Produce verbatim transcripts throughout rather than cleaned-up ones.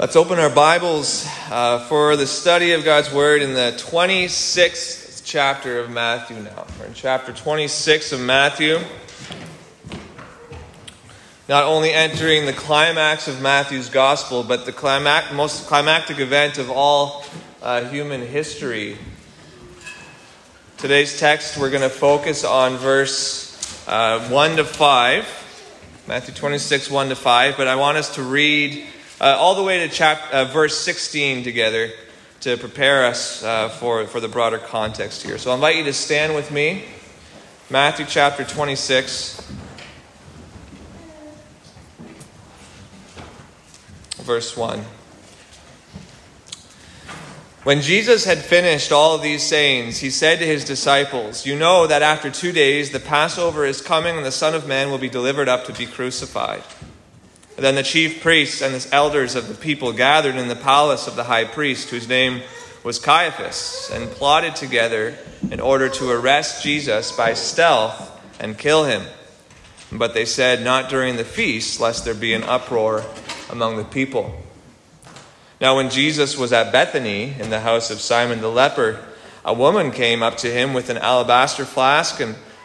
Let's open our Bibles uh, for the study of God's Word in the twenty-sixth chapter of Matthew now. We're in chapter twenty-six of Matthew. Not only entering the climax of Matthew's Gospel, but the climac- most climactic event of all uh, human history. Today's text, we're going to focus on verse uh, one to five, Matthew twenty-six, one to five, but I want us to read Uh, all the way to chap- uh, verse sixteen together to prepare us uh, for, for the broader context here. So I invite you to stand with me. Matthew chapter twenty-six, verse one. When Jesus had finished all of these sayings, he said to his disciples, "You know that after two days the Passover is coming and the Son of Man will be delivered up to be crucified." Then the chief priests and the elders of the people gathered in the palace of the high priest, whose name was Caiaphas, and plotted together in order to arrest Jesus by stealth and kill him. But they said, "Not during the feast, lest there be an uproar among the people." Now when Jesus was at Bethany, in the house of Simon the leper, a woman came up to him with an alabaster flask and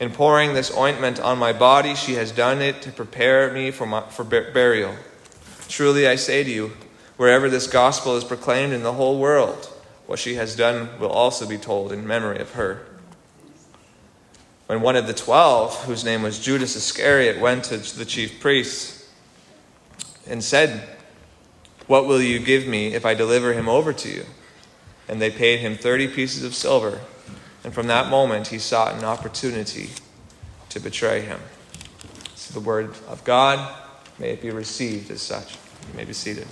In pouring this ointment on my body, she has done it to prepare me for, my, for burial. Truly I say to you, wherever this gospel is proclaimed in the whole world, what she has done will also be told in memory of her." When one of the twelve, whose name was Judas Iscariot, went to the chief priests and said, "What will you give me if I deliver him over to you?" And they paid him thirty pieces of silver. And from that moment, he sought an opportunity to betray him. This is the word of God. May it be received as such. You may be seated.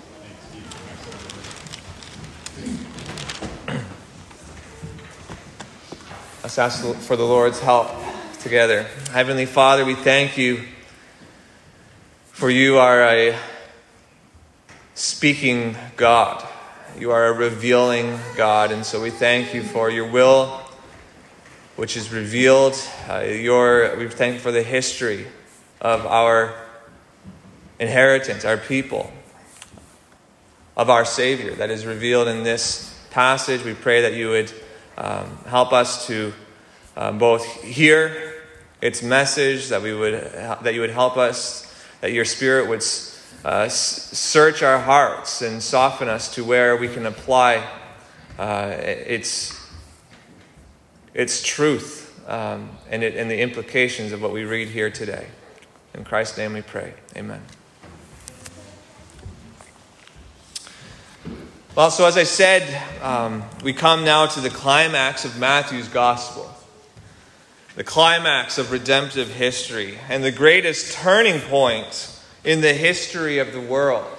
Let's ask for the Lord's help together. Heavenly Father, we thank you for you are a speaking God. You are a revealing God. And so we thank you for your will, which is revealed. Uh, your, we thank you for the history of our inheritance, our people, of our Savior that is revealed in this passage. We pray that you would um, help us to uh, both hear its message, that we would that you would help us, that your Spirit would uh, search our hearts and soften us to where we can apply uh, its It's truth um, and, it, and the implications of what we read here today. In Christ's name we pray. Amen. Well, so as I said, um, we come now to the climax of Matthew's gospel. The climax of redemptive history. And the greatest turning point in the history of the world.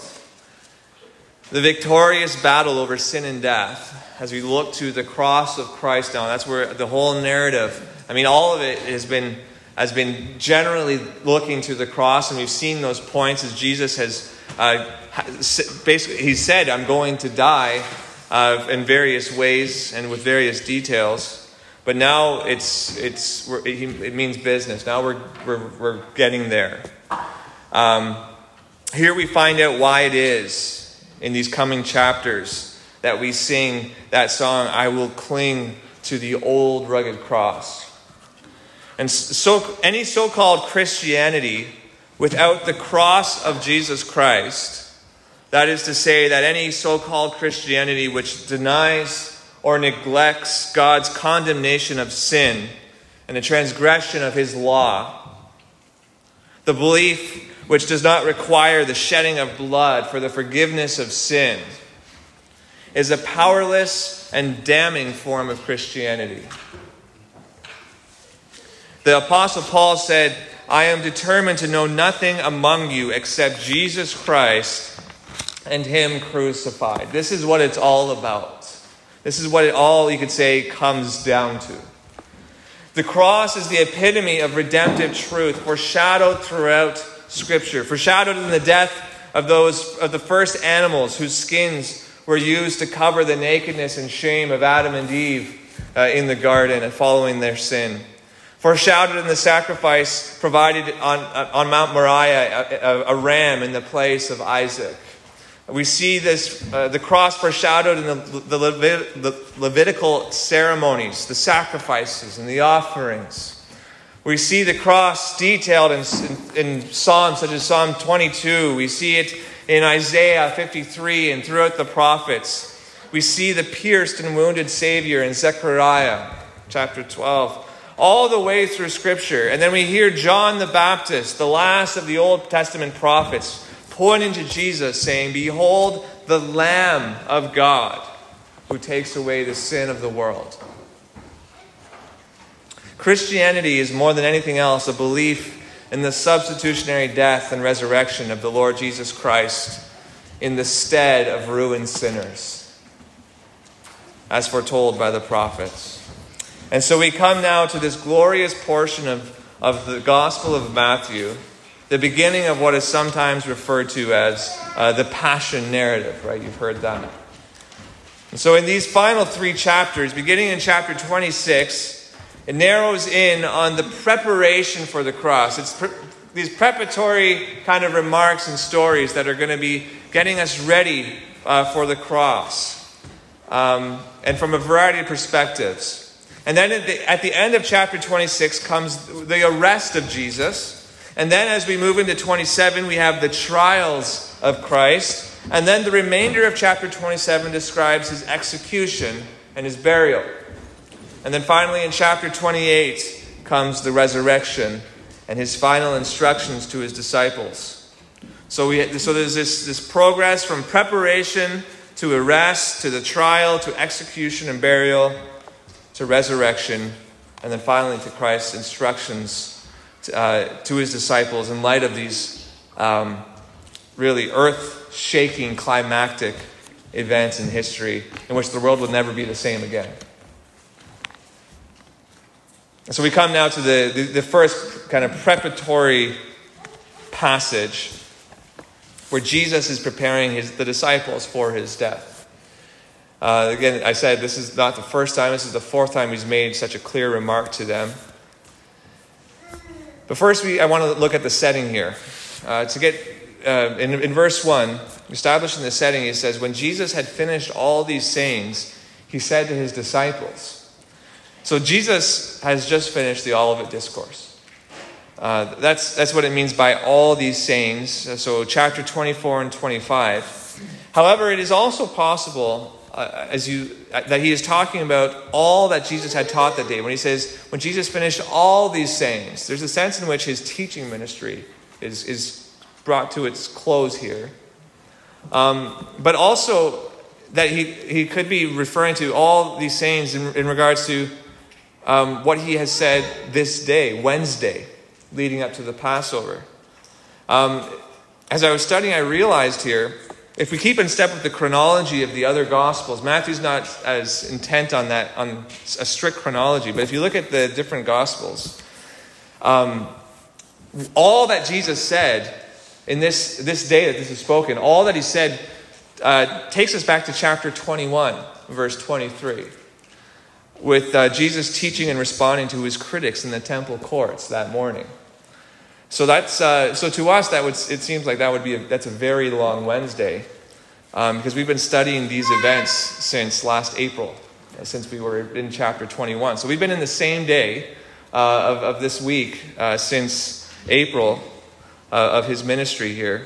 The victorious battle over sin and death. As we look to the cross of Christ now, that's where the whole narrative, I mean, all of it has been has been generally looking to the cross, and we've seen those points as Jesus has uh, basically, he said, "I'm going to die," uh, in various ways and with various details. But now it's it's we're, it, it means business. Now we're we're we're getting there. Um, here we find out why it is in these coming chapters that we sing that song, "I will cling to the old rugged cross." And so any so-called Christianity without the cross of Jesus Christ, that is to say that any so-called Christianity which denies or neglects God's condemnation of sin and the transgression of his law, the belief which does not require the shedding of blood for the forgiveness of sin, is a powerless and damning form of Christianity. The Apostle Paul said, "I am determined to know nothing among you except Jesus Christ and him crucified." This is what it's all about. This is what it all, you could say, comes down to. The cross is the epitome of redemptive truth, foreshadowed throughout Scripture, foreshadowed in the death of those of the first animals whose skins were used to cover the nakedness and shame of Adam and Eve uh, in the garden and following their sin. Foreshadowed in the sacrifice provided on, on Mount Moriah, a, a, a ram in the place of Isaac. We see this uh, the cross foreshadowed in the, the, Levit- the Levitical ceremonies, the sacrifices and the offerings. We see the cross detailed in, in, in Psalms such as Psalm twenty-two. We see it in Isaiah fifty-three and throughout the prophets. We see the pierced and wounded Savior in Zechariah chapter twelve. All the way through Scripture. And then we hear John the Baptist, the last of the Old Testament prophets, pointing to Jesus, saying, "Behold, the Lamb of God, who takes away the sin of the world." Christianity is more than anything else a belief in the substitutionary death and resurrection of the Lord Jesus Christ in the stead of ruined sinners, as foretold by the prophets. And so we come now to this glorious portion of, of the Gospel of Matthew, the beginning of what is sometimes referred to as uh, the Passion narrative, right? You've heard that. And so in these final three chapters, beginning in chapter twenty-six, it narrows in on the preparation for the cross. It's pre- these preparatory kind of remarks and stories that are going to be getting us ready uh, for the cross, um, and from a variety of perspectives. And then at the, at the end of chapter twenty-six comes the arrest of Jesus. And then as we move into twenty-seven, we have the trials of Christ. And then the remainder of chapter twenty-seven describes his execution and his burial. And then finally in chapter twenty-eight comes the resurrection and his final instructions to his disciples. So we so there's this, this progress from preparation to arrest, to the trial, to execution and burial, to resurrection, and then finally to Christ's instructions Uh, to his disciples in light of these um, really earth-shaking climactic events in history in which the world will never be the same again. So we come now to the, the, the first kind of preparatory passage where Jesus is preparing his, the disciples for his death. Uh, again, I said this is not the first time. This is the fourth time he's made such a clear remark to them. But first, we, I want to look at the setting here. Uh, to get uh, in, in verse one, establishing the setting, he says, "When Jesus had finished all these sayings, he said to his disciples." So Jesus has just finished the Olivet Discourse. Uh, that's that's what it means by all these sayings. So chapter twenty-four and twenty-five. However, it is also possible uh, as you uh, that he is talking about all that Jesus had taught that day. When he says, when Jesus finished all these sayings, there's a sense in which his teaching ministry is, is brought to its close here. Um, but also that he, he could be referring to all these sayings in, in regards to um, what he has said this day, Wednesday, leading up to the Passover. Um, as I was studying, I realized here, if we keep in step with the chronology of the other Gospels, Matthew's not as intent on that, on a strict chronology, but if you look at the different Gospels, um, all that Jesus said in this, this day that this is spoken, all that he said uh, takes us back to chapter twenty-one, verse twenty-three, with uh, Jesus teaching and responding to his critics in the temple courts that morning. So that's uh, so to us that would it seems like that would be a, that's a very long Wednesday, um, because we've been studying these events since last April, since we were in chapter twenty-one. So we've been in the same day uh, of of this week uh, since April uh, of his ministry here,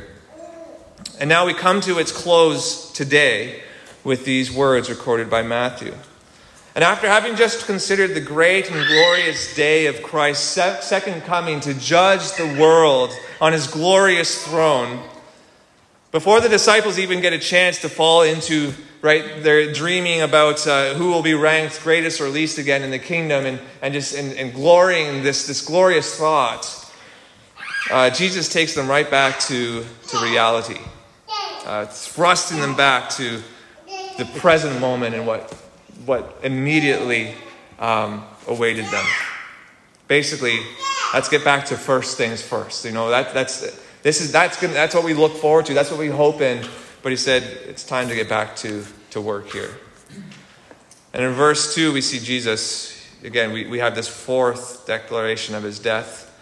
and now we come to its close today with these words recorded by Matthew. And after having just considered the great and glorious day of Christ's second coming to judge the world on his glorious throne, before the disciples even get a chance to fall into, right, their dreaming about uh, who will be ranked greatest or least again in the kingdom and, and just and, and glorying in this, this glorious thought, uh, Jesus takes them right back to, to reality, uh, thrusting them back to the present moment and what what immediately um, awaited them. Basically, let's get back to first things first. You know, that that's this is that's gonna, that's what we look forward to. That's what we hope in. But he said, it's time to get back to, to work here. And in verse two, we see Jesus. Again, we, we have this fourth declaration of his death,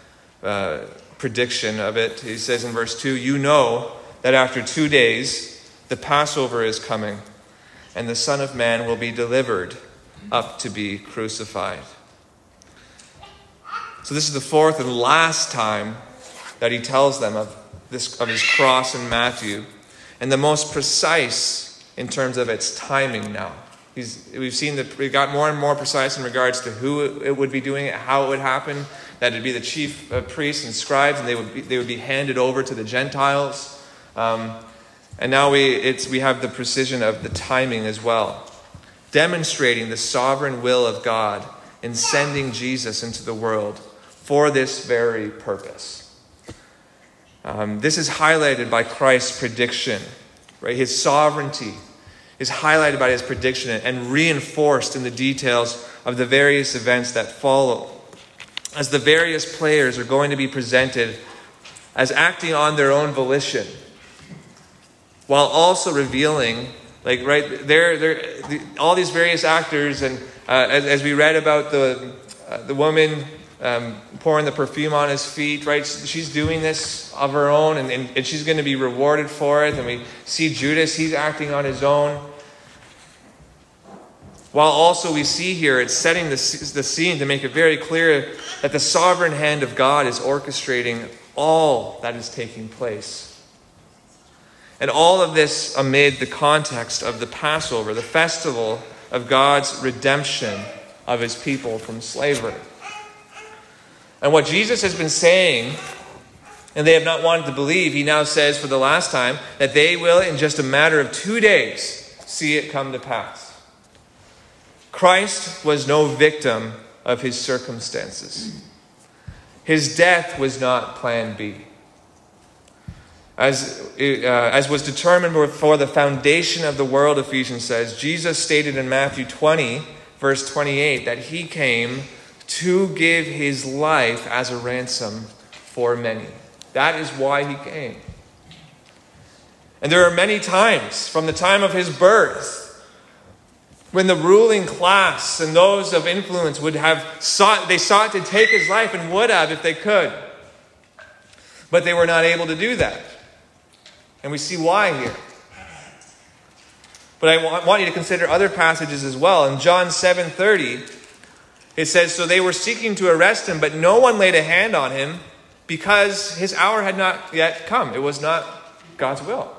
uh, prediction of it. He says in verse two, you know that after two days, the Passover is coming, and the Son of Man will be delivered up to be crucified. So this is the fourth and last time that he tells them of this, of his cross in Matthew, and the most precise in terms of its timing now. He's, we've seen that we got more and more precise in regards to who it would be doing it, how it would happen, that it would be the chief uh, priests and scribes, and they would be, they would be handed over to the Gentiles. Um, and now we it's we have the precision of the timing as well, demonstrating the sovereign will of God in sending Jesus into the world for this very purpose. Um, this is highlighted by Christ's prediction, right? His sovereignty is highlighted by his prediction and reinforced in the details of the various events that follow, as the various players are going to be presented as acting on their own volition, while also revealing, like right there, there, the, all these various actors, and uh, as, as we read about the uh, the woman um, pouring the perfume on his feet, right? She's doing this of her own, and, and, and she's going to be rewarded for it. And we see Judas; he's acting on his own. While also we see here, it's setting the, the scene to make it very clear that the sovereign hand of God is orchestrating all that is taking place. And all of this amid the context of the Passover, the festival of God's redemption of his people from slavery. And what Jesus has been saying, and they have not wanted to believe, he now says for the last time, that they will, in just a matter of two days, see it come to pass. Christ was no victim of his circumstances. His death was not plan B. As, uh, as was determined before the foundation of the world, Ephesians says, Jesus stated in Matthew twenty, verse twenty-eight, that he came to give his life as a ransom for many. That is why he came. And there are many times from the time of his birth when the ruling class and those of influence would have sought, they sought to take his life and would have if they could. But they were not able to do that. And we see why here. But I want you to consider other passages as well. In John seven thirty, it says, so they were seeking to arrest him, but no one laid a hand on him because his hour had not yet come. It was not God's will.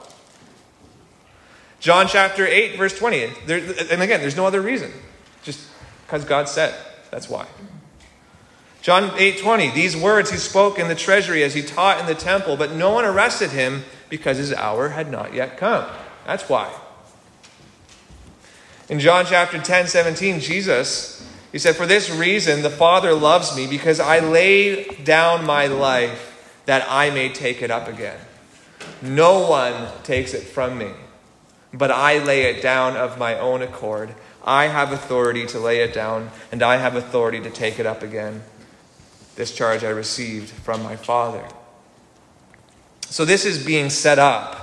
John chapter eight, verse twenty. There, and again, there's no other reason. Just because God said. That's why. John eight twenty, these words he spoke in the treasury as he taught in the temple, but no one arrested him because his hour had not yet come. That's why. In John chapter ten, seventeen, Jesus, he said, for this reason the Father loves me, because I lay down my life that I may take it up again. No one takes it from me, but I lay it down of my own accord. I have authority to lay it down, and I have authority to take it up again. This charge I received from my Father. So this is being set up.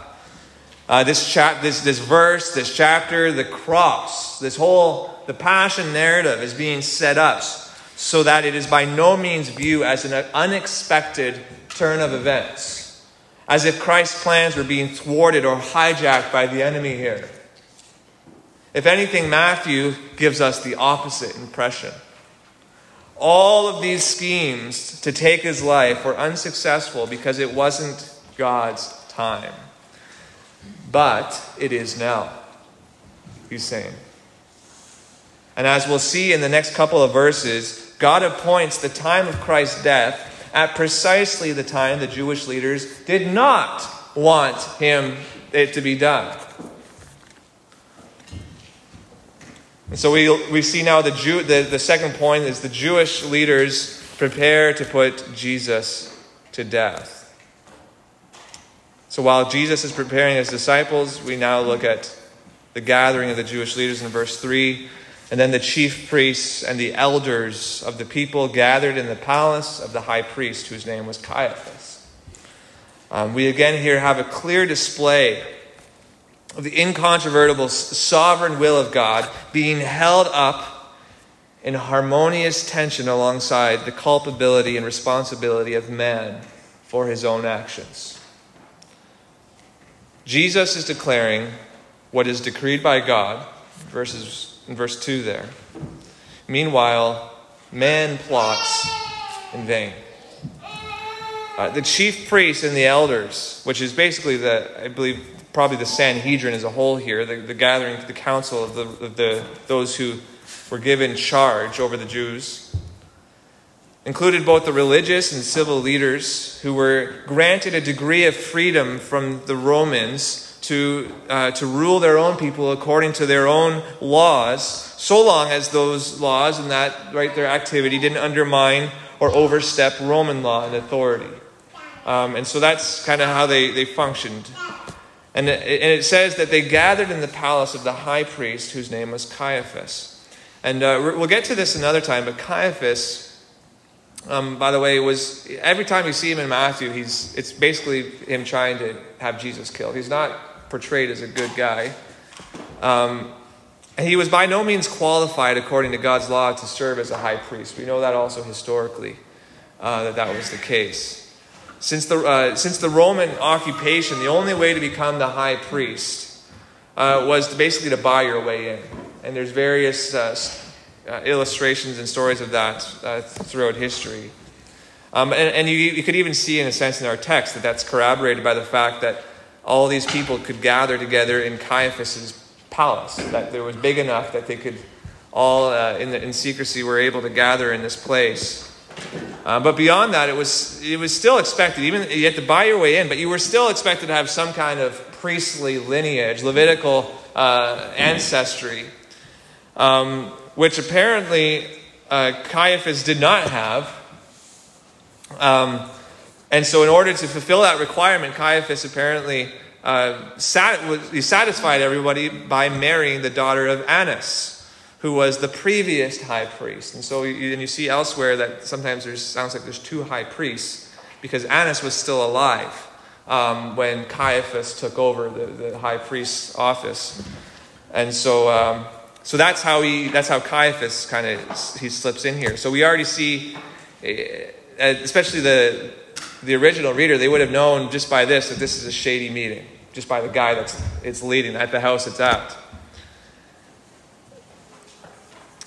Uh, this chap, this this verse, this chapter, the cross, this whole the passion narrative is being set up so that it is by no means viewed as an unexpected turn of events, as if Christ's plans were being thwarted or hijacked by the enemy here. If anything, Matthew gives us the opposite impression. All of these schemes to take his life were unsuccessful because it wasn't God's time. But it is now, he's saying. And as we'll see in the next couple of verses, God appoints the time of Christ's death at precisely the time the Jewish leaders did not want him it to be done. And so we we see now the, Jew, the the second point is the Jewish leaders prepare to put Jesus to death. So while Jesus is preparing his disciples, we now look at the gathering of the Jewish leaders in verse three. And then the chief priests and the elders of the people gathered in the palace of the high priest, whose name was Caiaphas. Um, we again here have a clear display of the incontrovertible sovereign will of God being held up in harmonious tension alongside the culpability and responsibility of man for his own actions. Jesus is declaring what is decreed by God, verses in verse two there. Meanwhile, man plots in vain. Uh, the chief priests and the elders, which is basically the, I believe, probably the Sanhedrin as a whole here, the, the gathering, the council of the, of the those who were given charge over the Jews, included both the religious and civil leaders who were granted a degree of freedom from the Romans to uh, to rule their own people according to their own laws, so long as those laws and that right their activity didn't undermine or overstep Roman law and authority. Um, and so that's kind of how they, they functioned. And it, and it says that they gathered in the palace of the high priest, whose name was Caiaphas. And uh, we'll get to this another time, but Caiaphas, um, by the way, was every time you see him in Matthew, he's it's basically him trying to have Jesus killed. He's not portrayed as a good guy. Um, and he was by no means qualified according to God's law to serve as a high priest. We know that also historically, uh, that that was the case. Since the uh, since the Roman occupation, the only way to become the high priest uh, was to basically to buy your way in. And there's various uh, uh, illustrations and stories of that uh, throughout history. Um, and and you, you could even see in a sense in our text that that's corroborated by the fact that all these people could gather together in Caiaphas's palace, that there was big enough that they could all, uh, in, the, in secrecy, were able to gather in this place. Uh, but beyond that, it was it was still expected, even you had to buy your way in, but you were still expected to have some kind of priestly lineage, Levitical uh, ancestry, um, which apparently uh, Caiaphas did not have. Um And so in order to fulfill that requirement, Caiaphas apparently uh, sat, he satisfied everybody by marrying the daughter of Annas, who was the previous high priest. And so you, and you see elsewhere that sometimes there's sounds like there's two high priests, because Annas was still alive um, when Caiaphas took over the, the high priest's office. And so um, so that's how he that's how Caiaphas kind of he slips in here. So we already see, especially the The original reader, they would have known just by this that this is a shady meeting, just by the guy that's it's leading at the house it's at.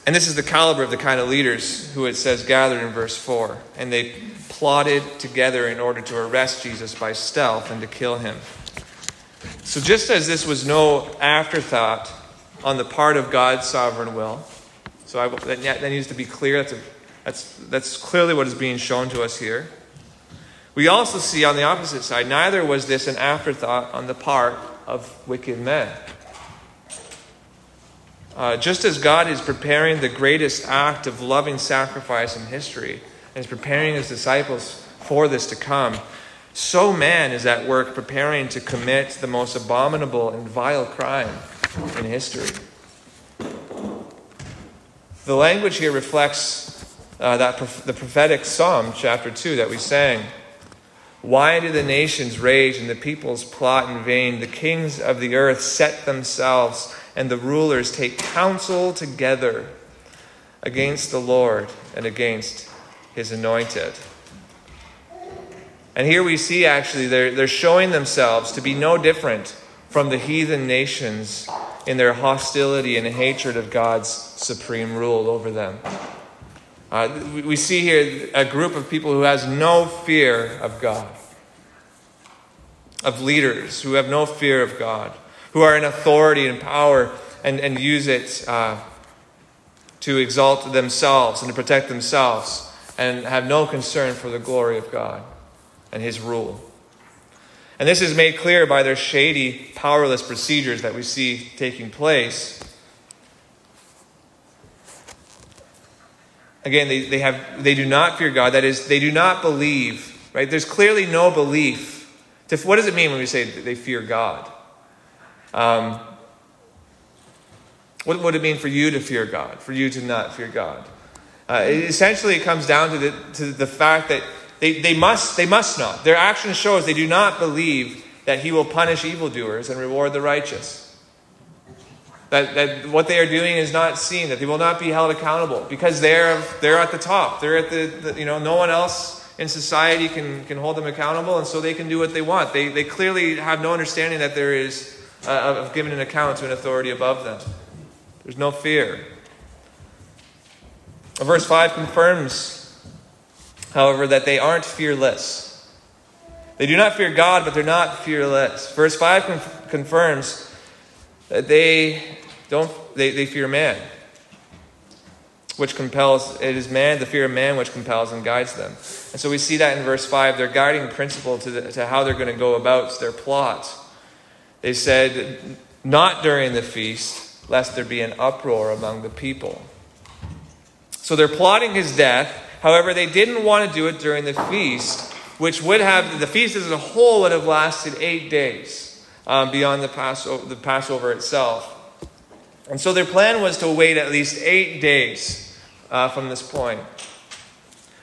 And this is the caliber of the kind of leaders who it says gathered in verse four. And they plotted together in order to arrest Jesus by stealth and to kill him. So just as this was no afterthought on the part of God's sovereign will, so I, that, that needs to be clear. That's, a, that's, that's clearly what is being shown to us here. We also see on the opposite side, neither was this an afterthought on the part of wicked men. Uh, just as God is preparing the greatest act of loving sacrifice in history, and is preparing his disciples for this to come, so man is at work preparing to commit the most abominable and vile crime in history. The language here reflects uh, that prof- the prophetic Psalm, chapter two, that we sang. Why do the nations rage and the peoples plot in vain? The kings of the earth set themselves, and the rulers take counsel together against the Lord and against his anointed. And here we see actually they're, they're showing themselves to be no different from the heathen nations in their hostility and hatred of God's supreme rule over them. Uh, we see here a group of people who has no fear of God, of leaders who have no fear of God, who are in authority and power and, and use it uh, to exalt themselves and to protect themselves, and have no concern for the glory of God and his rule. And this is made clear by their shady, powerless procedures that we see taking place. Again, they, they have they do not fear God. That is, they do not believe. Right? There's clearly no belief. What does it mean when we say they fear God? Um, What would it mean for you to fear God, for you to not fear God? Uh, essentially, it comes down to the, to the fact that they, they must they must not. Their actions show us they do not believe that he will punish evildoers and reward the righteous. That, that what they are doing is not seen, that they will not be held accountable because they're they're at the top. They're at the, the you know, no one else in society can, can hold them accountable, and so they can do what they want. They they clearly have no understanding that there is uh, of giving an account to an authority above them. There's no fear. Verse five confirms, however, that they aren't fearless. They do not fear God, but they're not fearless. Verse five conf- confirms that they don't they, they fear man, which compels it is man the fear of man which compels and guides them. And so we see that in verse five, their guiding principle to the, to how they're going to go about their plot. They said, "Not during the feast, lest there be an uproar among the people." So they're plotting his death. However, they didn't want to do it during the feast, which would have, the feast as a whole would have lasted eight days um, beyond the Passover, the Passover itself. And so their plan was to wait at least eight days uh, from this point.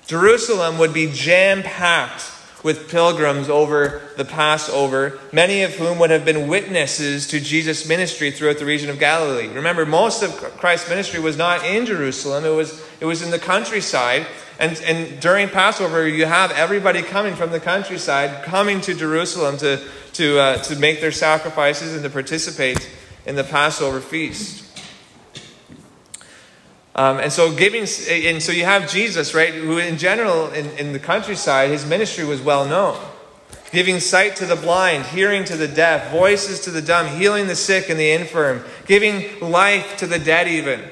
Jerusalem would be jam-packed with pilgrims over the Passover, many of whom would have been witnesses to Jesus' ministry throughout the region of Galilee. Remember, most of Christ's ministry was not in Jerusalem. It was it was in the countryside. And, and during Passover, you have everybody coming from the countryside, coming to Jerusalem to, to, uh, to make their sacrifices and to participate in the Passover feast. Um, and so giving, and so you have Jesus, right, who in general, in, in the countryside, his ministry was well known. Giving sight to the blind, hearing to the deaf, voices to the dumb, healing the sick and the infirm, giving life to the dead even.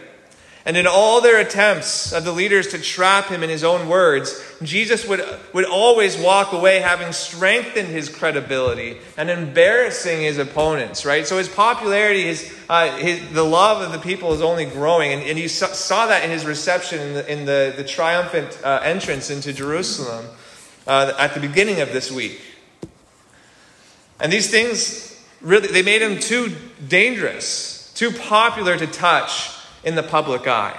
And in all their attempts of the leaders to trap him in his own words, Jesus would, would always walk away having strengthened his credibility and embarrassing his opponents, right? So his popularity, his, uh, his the love of the people is only growing. And, and you saw that in his reception, in the, in the, the triumphant uh, entrance into Jerusalem uh, at the beginning of this week. And these things, really, they made him too dangerous, too popular to touch in the public eye.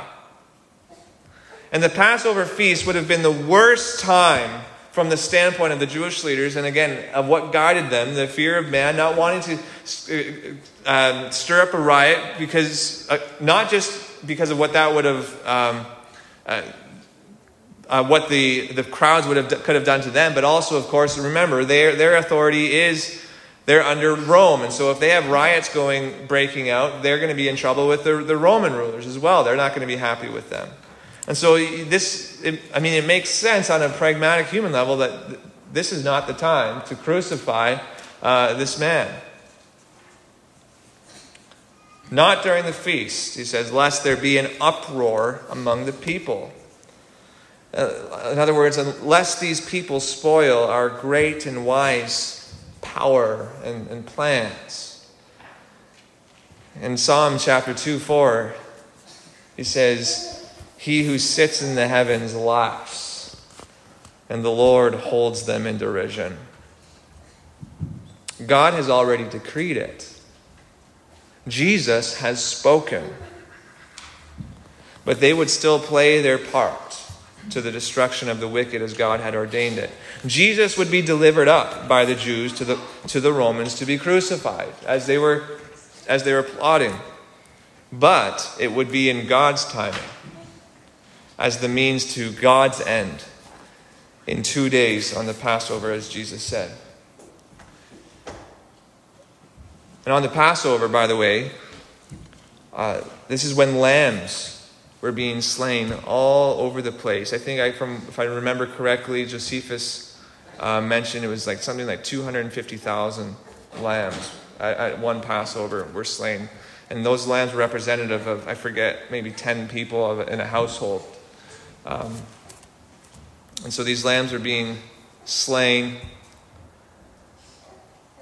And the Passover feast would have been the worst time from the standpoint of the Jewish leaders, and again, of what guided them, the fear of man, not wanting to um, stir up a riot, because uh, not just because of what that would have, um, uh, uh, what the, the crowds would have could have done to them, but also, of course, remember, their their authority is, they're under Rome, and so if they have riots going breaking out, they're going to be in trouble with the, the Roman rulers as well. They're not going to be happy with them. And so this, it, I mean, it makes sense on a pragmatic human level that this is not the time to crucify uh, this man. Not during the feast, he says, lest there be an uproar among the people. Uh, in other words, unless these people spoil our great and wise power and, and plans. In Psalm chapter two, four, he says, "He who sits in the heavens laughs, and the Lord holds them in derision." God has already decreed it. Jesus has spoken. But they would still play their part to the destruction of the wicked as God had ordained it. Jesus would be delivered up by the Jews to the to the Romans to be crucified as they were as they were plotting. But it would be in God's timing, as the means to God's end, in two days on the Passover, as Jesus said. And on the Passover, by the way, uh, this is when lambs were being slain all over the place. I think, I, from if I remember correctly, Josephus uh, mentioned it was like something like two hundred fifty thousand lambs at, at one Passover were slain, and those lambs were representative of, I forget, maybe ten people of, in a household. Um, and so these lambs are being slain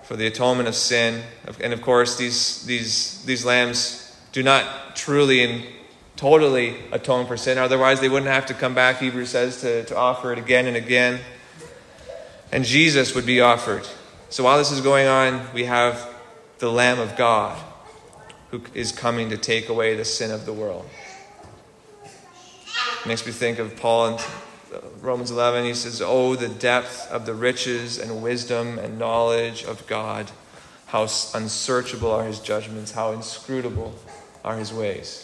for the atonement of sin, and of course these these these lambs do not truly and totally atone for sin. Otherwise, they wouldn't have to come back, Hebrews says, to, to offer it again and again. And Jesus would be offered. So while this is going on, we have the Lamb of God who is coming to take away the sin of the world. It makes me think of Paul in Romans eleven. He says, "Oh, the depth of the riches and wisdom and knowledge of God. How unsearchable are his judgments. How inscrutable are his ways."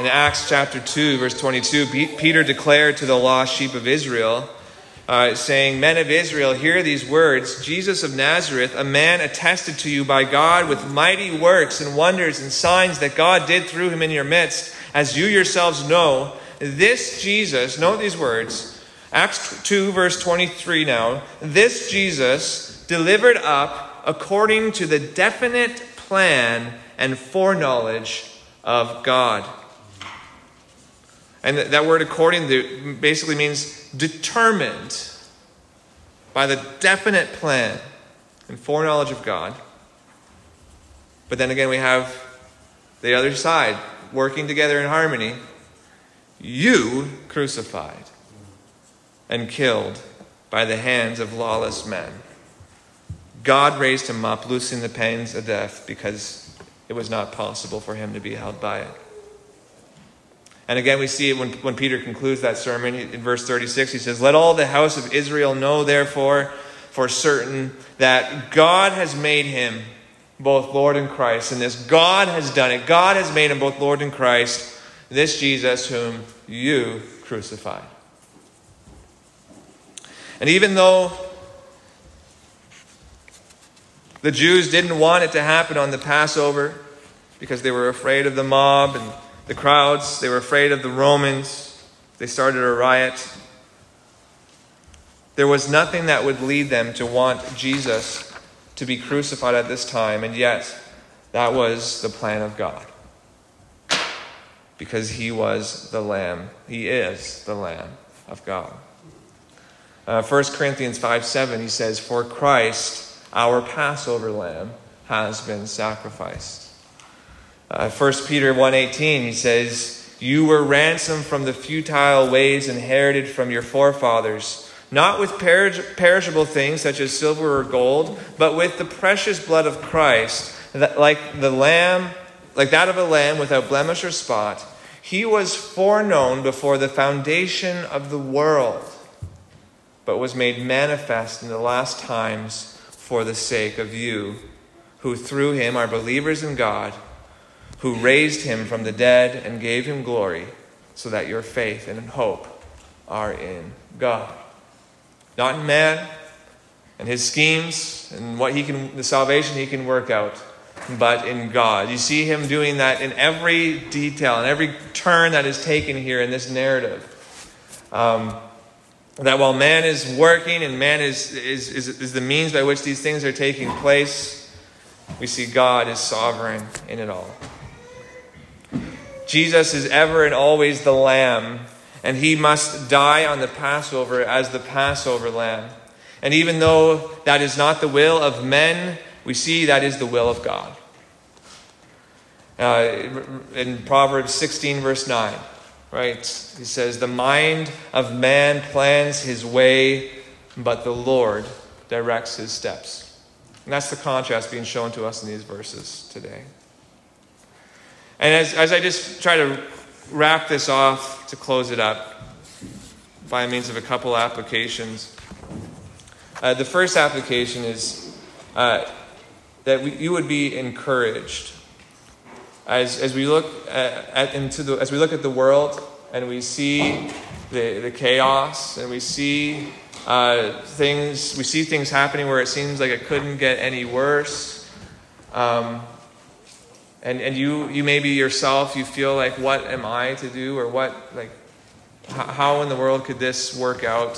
In Acts chapter two, verse twenty-two, Peter declared to the lost sheep of Israel, uh, saying, "Men of Israel, hear these words. Jesus of Nazareth, a man attested to you by God with mighty works and wonders and signs that God did through him in your midst, as you yourselves know. This Jesus," note these words, Acts two, verse twenty-three now, "this Jesus delivered up according to the definite plan and foreknowledge of God." And that word "according to" basically means determined by the definite plan and foreknowledge of God. But then again, we have the other side working together in harmony. "You crucified and killed by the hands of lawless men. God raised him up, loosing the pains of death, because it was not possible for him to be held by it." And again, we see it when, when Peter concludes that sermon in verse thirty-six. He says, "Let all the house of Israel know, therefore, for certain that God has made him both Lord and Christ." And this God has done it. God has made him both Lord and Christ, this Jesus whom you crucified. And even though the Jews didn't want it to happen on the Passover because they were afraid of the mob and the crowds, they were afraid of the Romans, they started a riot, there was nothing that would lead them to want Jesus to be crucified at this time, and yet that was the plan of God. Because he was the Lamb. He is the Lamb of God. Uh, First Corinthians five seven, he says, "For Christ, our Passover Lamb, has been sacrificed." Uh, First Peter one eighteen, he says, "You were ransomed from the futile ways inherited from your forefathers, not with perish- perishable things such as silver or gold, but with the precious blood of Christ, that like the lamb, like that of a lamb without blemish or spot. He was foreknown before the foundation of the world, but was made manifest in the last times for the sake of you, who through him are believers in God, who raised him from the dead and gave him glory, so that your faith and hope are in God." Not in man and his schemes and what he can, the salvation he can work out, but in God. You see him doing that in every detail, in every turn that is taken here in this narrative. Um, that while man is working and man is, is, is, is the means by which these things are taking place, we see God is sovereign in it all. Jesus is ever and always the Lamb, and he must die on the Passover as the Passover Lamb. And even though that is not the will of men, we see that is the will of God. Uh, in Proverbs sixteen, verse nine, right? He says, "The mind of man plans his way, but the Lord directs his steps." And that's the contrast being shown to us in these verses today. And as, as I just try to wrap this off to close it up by means of a couple applications, uh, the first application is uh, that we, you would be encouraged as as we look at, at into the as we look at the world and we see the the chaos and we see uh, things we see things happening where it seems like it couldn't get any worse. Um, And and you, you maybe yourself, you feel like, what am I to do? Or what, like, h- how in the world could this work out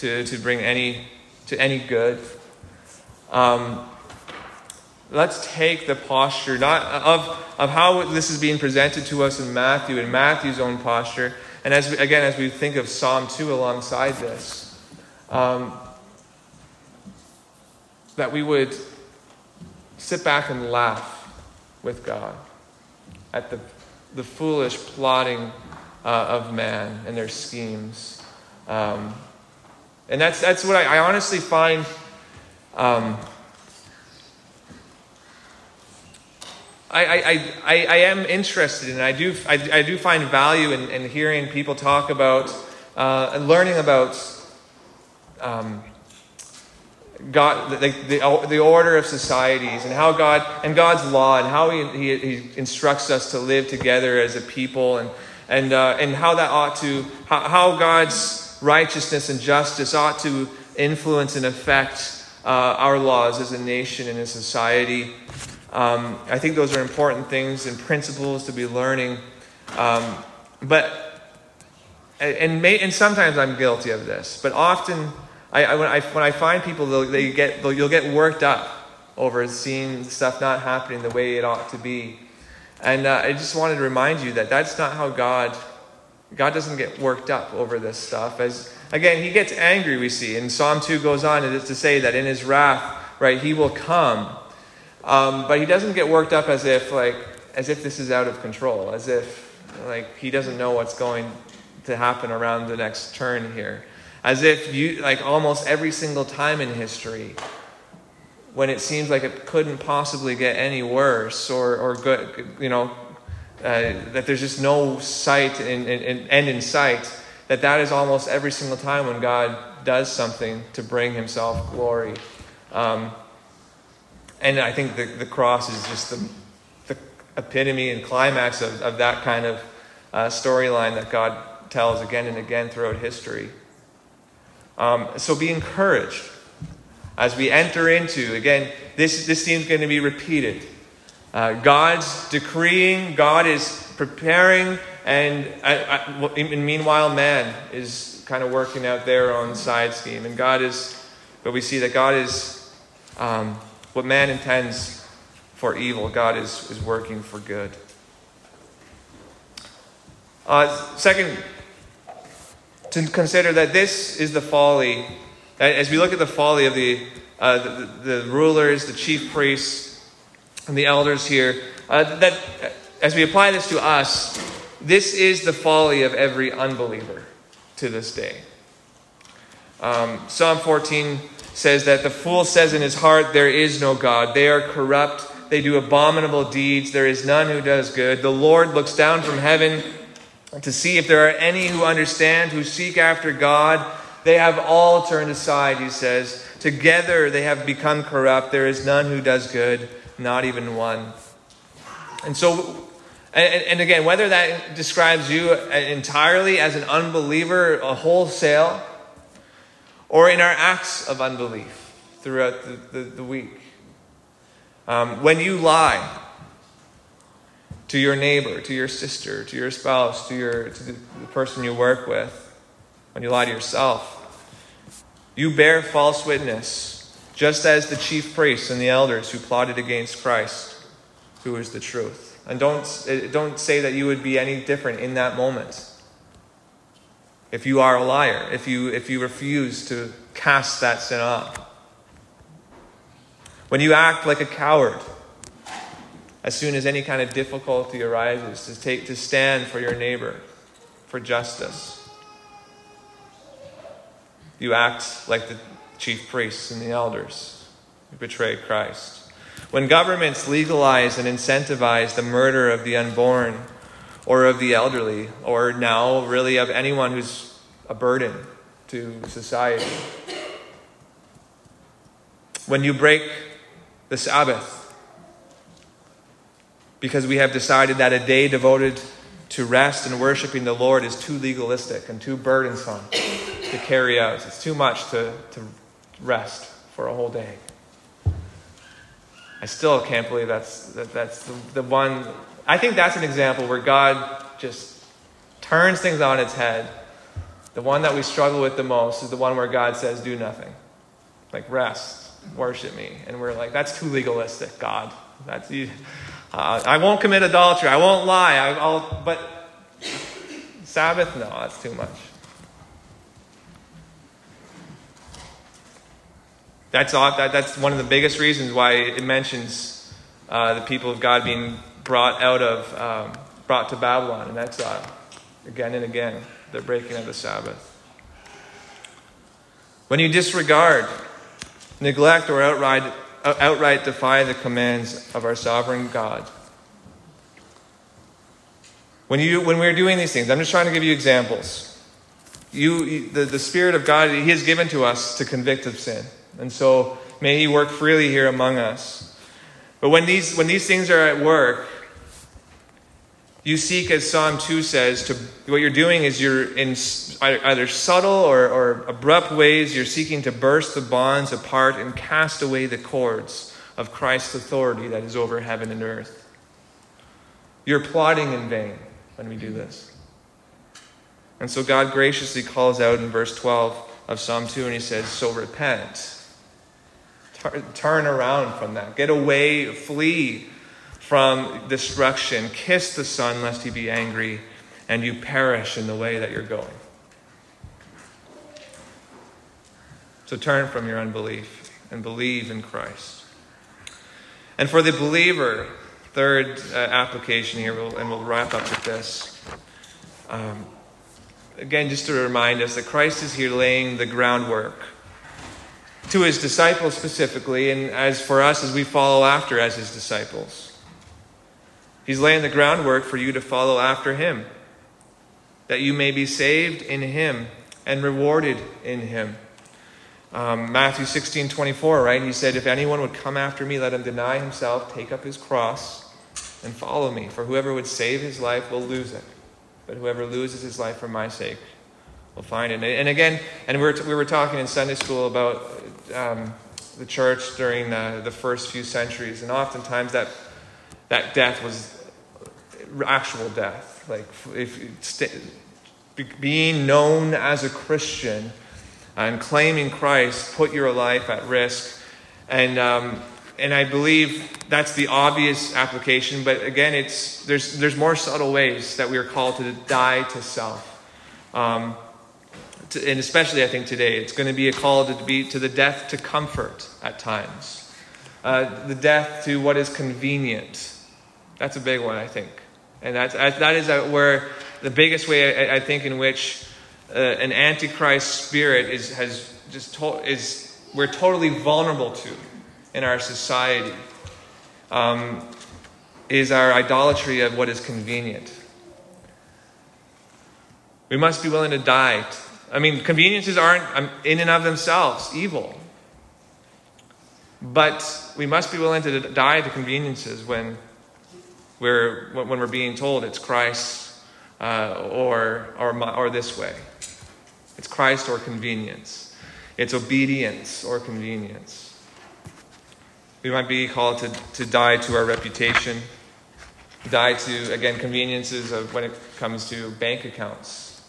to, to bring any, to any good? Um, let's take the posture, not of, of how this is being presented to us in Matthew, in Matthew's own posture. And as we, again, as we think of Psalm two alongside this, um, that we would sit back and laugh with God at the the foolish plotting uh, of man and their schemes, um, and that's that's what I, I honestly find um, I I, I, I am interested in, I do I, I do find value in, in hearing people talk about uh, and learning about um, God, the, the the order of societies and how God and God's law and how He He, he instructs us to live together as a people and and uh, and how that ought to how, how God's righteousness and justice ought to influence and affect uh, our laws as a nation and a society. Um, I think those are important things and principles to be learning. Um, but, and may, and sometimes I'm guilty of this, but often I, I, when, I when I find people, they get, you'll get worked up over seeing stuff not happening the way it ought to be. And uh, I just wanted to remind you that that's not how God, God doesn't get worked up over this stuff. As again, He gets angry, we see. And Psalm two goes on and it's to say that in His wrath, right, He will come. Um, but He doesn't get worked up as if like as if this is out of control, as if like He doesn't know what's going to happen around the next turn here, as if you like almost every single time in history when it seems like it couldn't possibly get any worse or or good, you know, uh, that there's just no sight and end in sight. That that is almost every single time when God does something to bring Himself glory. Um, And I think the, the cross is just the, the epitome and climax of, of that kind of uh, storyline that God tells again and again throughout history. Um, so be encouraged as we enter into, again, this this seems going to be repeated. Uh, God's decreeing, God is preparing, and, I, I, and meanwhile man is kind of working out their own side scheme. And God is, but we see that God is... Um, what man intends for evil, God is, is working for good. Uh, second, to consider that this is the folly. As we look at the folly of the uh, the, the rulers, the chief priests, and the elders here, uh, that as we apply this to us, this is the folly of every unbeliever to this day. Um, Psalm fourteen says that the fool says in his heart, there is no God. They are corrupt. They do abominable deeds. There is none who does good. The Lord looks down from heaven to see if there are any who understand, who seek after God. They have all turned aside, he says. Together they have become corrupt. There is none who does good, not even one. And so, and, and again, whether that describes you entirely as an unbeliever, a wholesale, or in our acts of unbelief throughout the, the, the week. Um, when you lie to your neighbor, to your sister, to your spouse, to your to the, the person you work with, when you lie to yourself, you bear false witness, just as the chief priests and the elders who plotted against Christ, who is the truth. And don't don't say that you would be any different in that moment. If you are a liar, if you if you refuse to cast that sin off. When you act like a coward, as soon as any kind of difficulty arises, to take to stand for your neighbor, for justice. You act like the chief priests and the elders who betray Christ. When governments legalize and incentivize the murder of the unborn, or of the elderly, or now really of anyone who's a burden to society. When you break the Sabbath, because we have decided that a day devoted to rest and worshiping the Lord is too legalistic and too burdensome to carry out. It's too much to, to rest for a whole day. I still can't believe that's that, that's the, the one... I think that's an example where God just turns things on its head. The one that we struggle with the most is the one where God says, do nothing. Like, rest, worship me. And we're like, that's too legalistic, God. That's uh, I won't commit adultery. I won't lie. I'll, but Sabbath, no, that's too much. That's, all, that, that's one of the biggest reasons why it mentions uh, the people of God being brought out of, um, brought to Babylon in exile, again and again, the breaking of the Sabbath. When you disregard, neglect, or outright, outright defy the commands of our sovereign God, When you when we're doing these things, I'm just trying to give you examples. You, the, the Spirit of God, He has given to us to convict of sin. And so may He work freely here among us. But when these when these things are at work, you seek, as Psalm two says, to what you're doing is you're in either subtle or, or abrupt ways, you're seeking to burst the bonds apart and cast away the cords of Christ's authority that is over heaven and earth. You're plotting in vain when we do this. And so God graciously calls out in verse twelve of Psalm two, and He says, so repent. Turn around from that. Get away, flee from destruction. Kiss the Son, lest He be angry, and you perish in the way that you're going. So turn from your unbelief and believe in Christ. And for the believer, third uh, application here, we'll, and we'll wrap up with this. Um, again, just to remind us that Christ is here laying the groundwork to His disciples specifically, and as for us as we follow after as His disciples. He's laying the groundwork for you to follow after Him, that you may be saved in Him and rewarded in Him. Um, Matthew sixteen twenty-four, right? He said, if anyone would come after me, let him deny himself, take up his cross, and follow me. For whoever would save his life will lose it. But whoever loses his life for my sake will find it. And again, and we were, we were talking in Sunday school about um, the church during the, the first few centuries. And oftentimes that that death was actual death. Like if st- being known as a Christian and claiming Christ put your life at risk. And um, and I believe that's the obvious application. But again, it's there's there's more subtle ways that we are called to die to self. Um, to, and especially, I think, today, it's going to be a call to be to the death to comfort at times. Uh, the death to what is convenient. That's a big one, I think. And that's, that is where the biggest way, I, I think, in which Uh, an antichrist spirit is has just to, is we're totally vulnerable to in our society um, is our idolatry of what is convenient. We must be willing to die. I mean, conveniences aren't in and of themselves evil, but we must be willing to die to conveniences when we're when we're being told it's Christ uh, or or my, or this way. It's Christ or convenience. It's obedience or convenience. We might be called to, to die to our reputation. Die to, again, conveniences of when it comes to bank accounts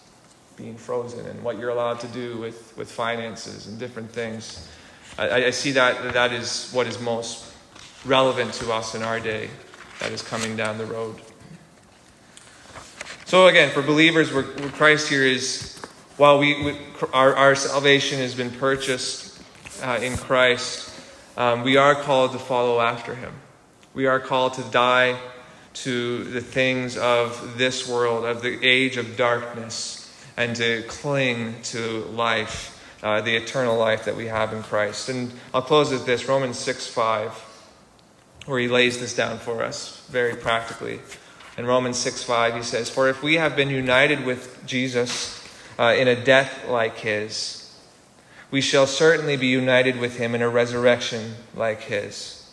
being frozen and what you're allowed to do with, with finances and different things. I, I see that that is what is most relevant to us in our day that is coming down the road. So again, for believers, we're, we're Christ here is... While we, we our, our salvation has been purchased uh, in Christ, um, we are called to follow after Him. We are called to die to the things of this world, of the age of darkness, and to cling to life, uh, the eternal life that we have in Christ. And I'll close with this, Romans six five, where he lays this down for us very practically. In Romans six five, he says, for if we have been united with Jesus... Uh, in a death like His, we shall certainly be united with Him in a resurrection like His.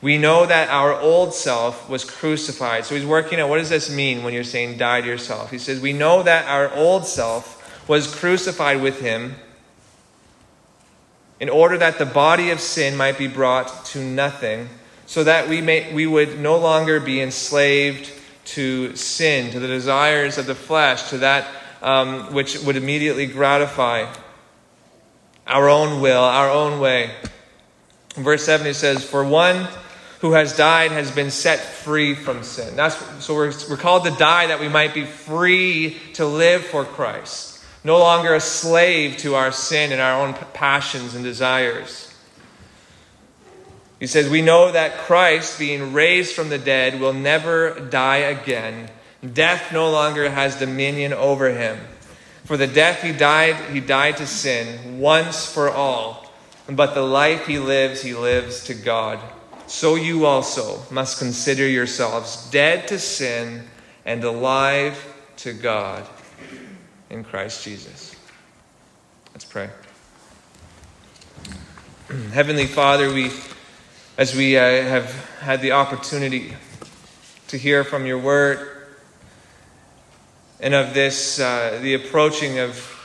We know that our old self was crucified. So he's working out, what does this mean when you're saying die to yourself? He says, we know that our old self was crucified with Him in order that the body of sin might be brought to nothing, so that we may we would no longer be enslaved to sin, to the desires of the flesh, to that Um, which would immediately gratify our own will, our own way. In verse seven, he says, for one who has died has been set free from sin. That's so we're, we're called to die that we might be free to live for Christ. No longer a slave to our sin and our own passions and desires. He says, we know that Christ, being raised from the dead, will never die again. Death no longer has dominion over Him. For the death he died, he died to sin once for all. But the life he lives, he lives to God. So you also must consider yourselves dead to sin and alive to God in Christ Jesus. Let's pray. Heavenly Father, we, as we uh, have had the opportunity to hear from your word and of this, uh, the approaching of,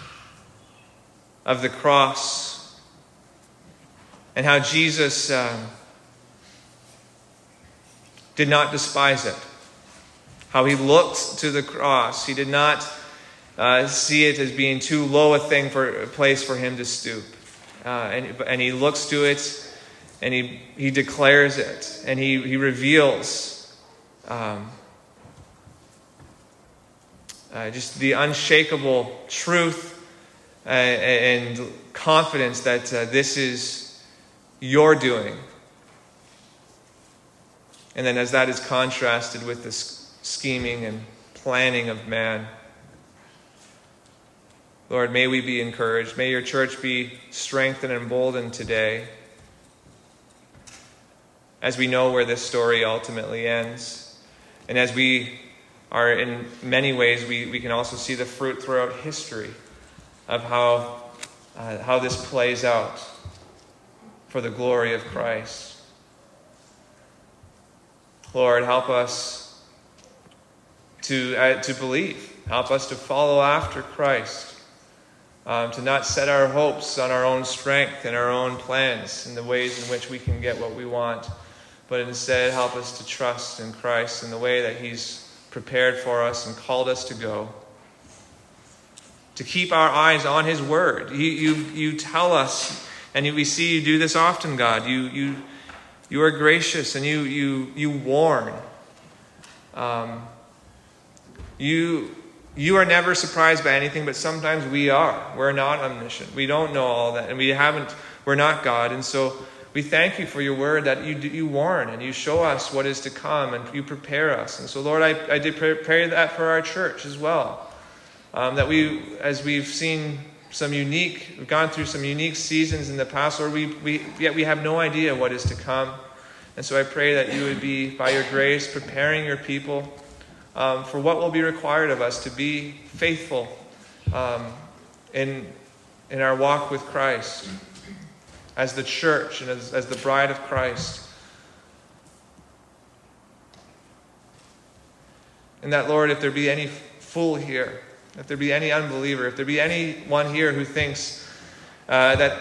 of the cross and how Jesus uh, did not despise it, how he looked to the cross. He did not uh, see it as being too low a thing for a place for him to stoop. Uh, and, and he looks to it, and he, he declares it, and he, he reveals um, uh, just the unshakable truth uh, and confidence that uh, this is your doing. And then as that is contrasted with the scheming and planning of man, Lord, may we be encouraged. May your church be strengthened and emboldened today as we know where this story ultimately ends. And as we are in many ways, we, we can also see the fruit throughout history of how, uh, how this plays out for the glory of Christ. Lord, help us to, uh, to believe. Help us to follow after Christ. Um, to not set our hopes on our own strength and our own plans and the ways in which we can get what we want, but instead help us to trust in Christ in the way that he's prepared for us and called us to go. To keep our eyes on his word. You, you, you tell us, and we see you do this often, God. You, you, you are gracious and you, you, you warn. Um, you... You are never surprised by anything, but sometimes we are. We're not omniscient. We don't know all that, and we haven't. We're not God, and so we thank you for your word that you you warn and you show us what is to come, and you prepare us. And so, Lord, I I did pray that for our church as well, um, that we, as we've seen some unique, we've gone through some unique seasons in the past, Lord, we we yet we have no idea what is to come, and so I pray that you would be by your grace preparing your people. Um, for what will be required of us to be faithful um, in in our walk with Christ as the church and as, as the bride of Christ. And that, Lord, if there be any fool here, if there be any unbeliever, if there be anyone here who thinks uh, that,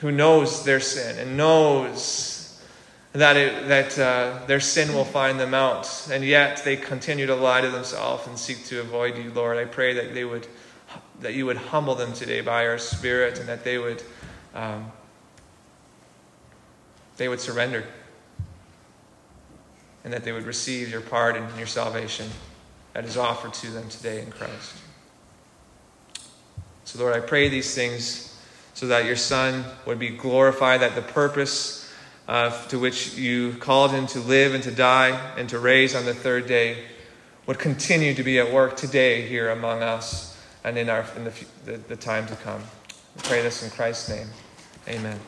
who knows their sin and knows that it, that uh, their sin will find them out, and yet they continue to lie to themselves and seek to avoid you, Lord. I pray that they would, that you would humble them today by your Spirit, and that they would, um, they would surrender, and that they would receive your pardon and your salvation that is offered to them today in Christ. So, Lord, I pray these things so that your Son would be glorified, that the purpose Uh, to which you called him to live and to die and to raise on the third day would continue to be at work today here among us and in our in the, the, the time to come. We pray this in Christ's name. Amen.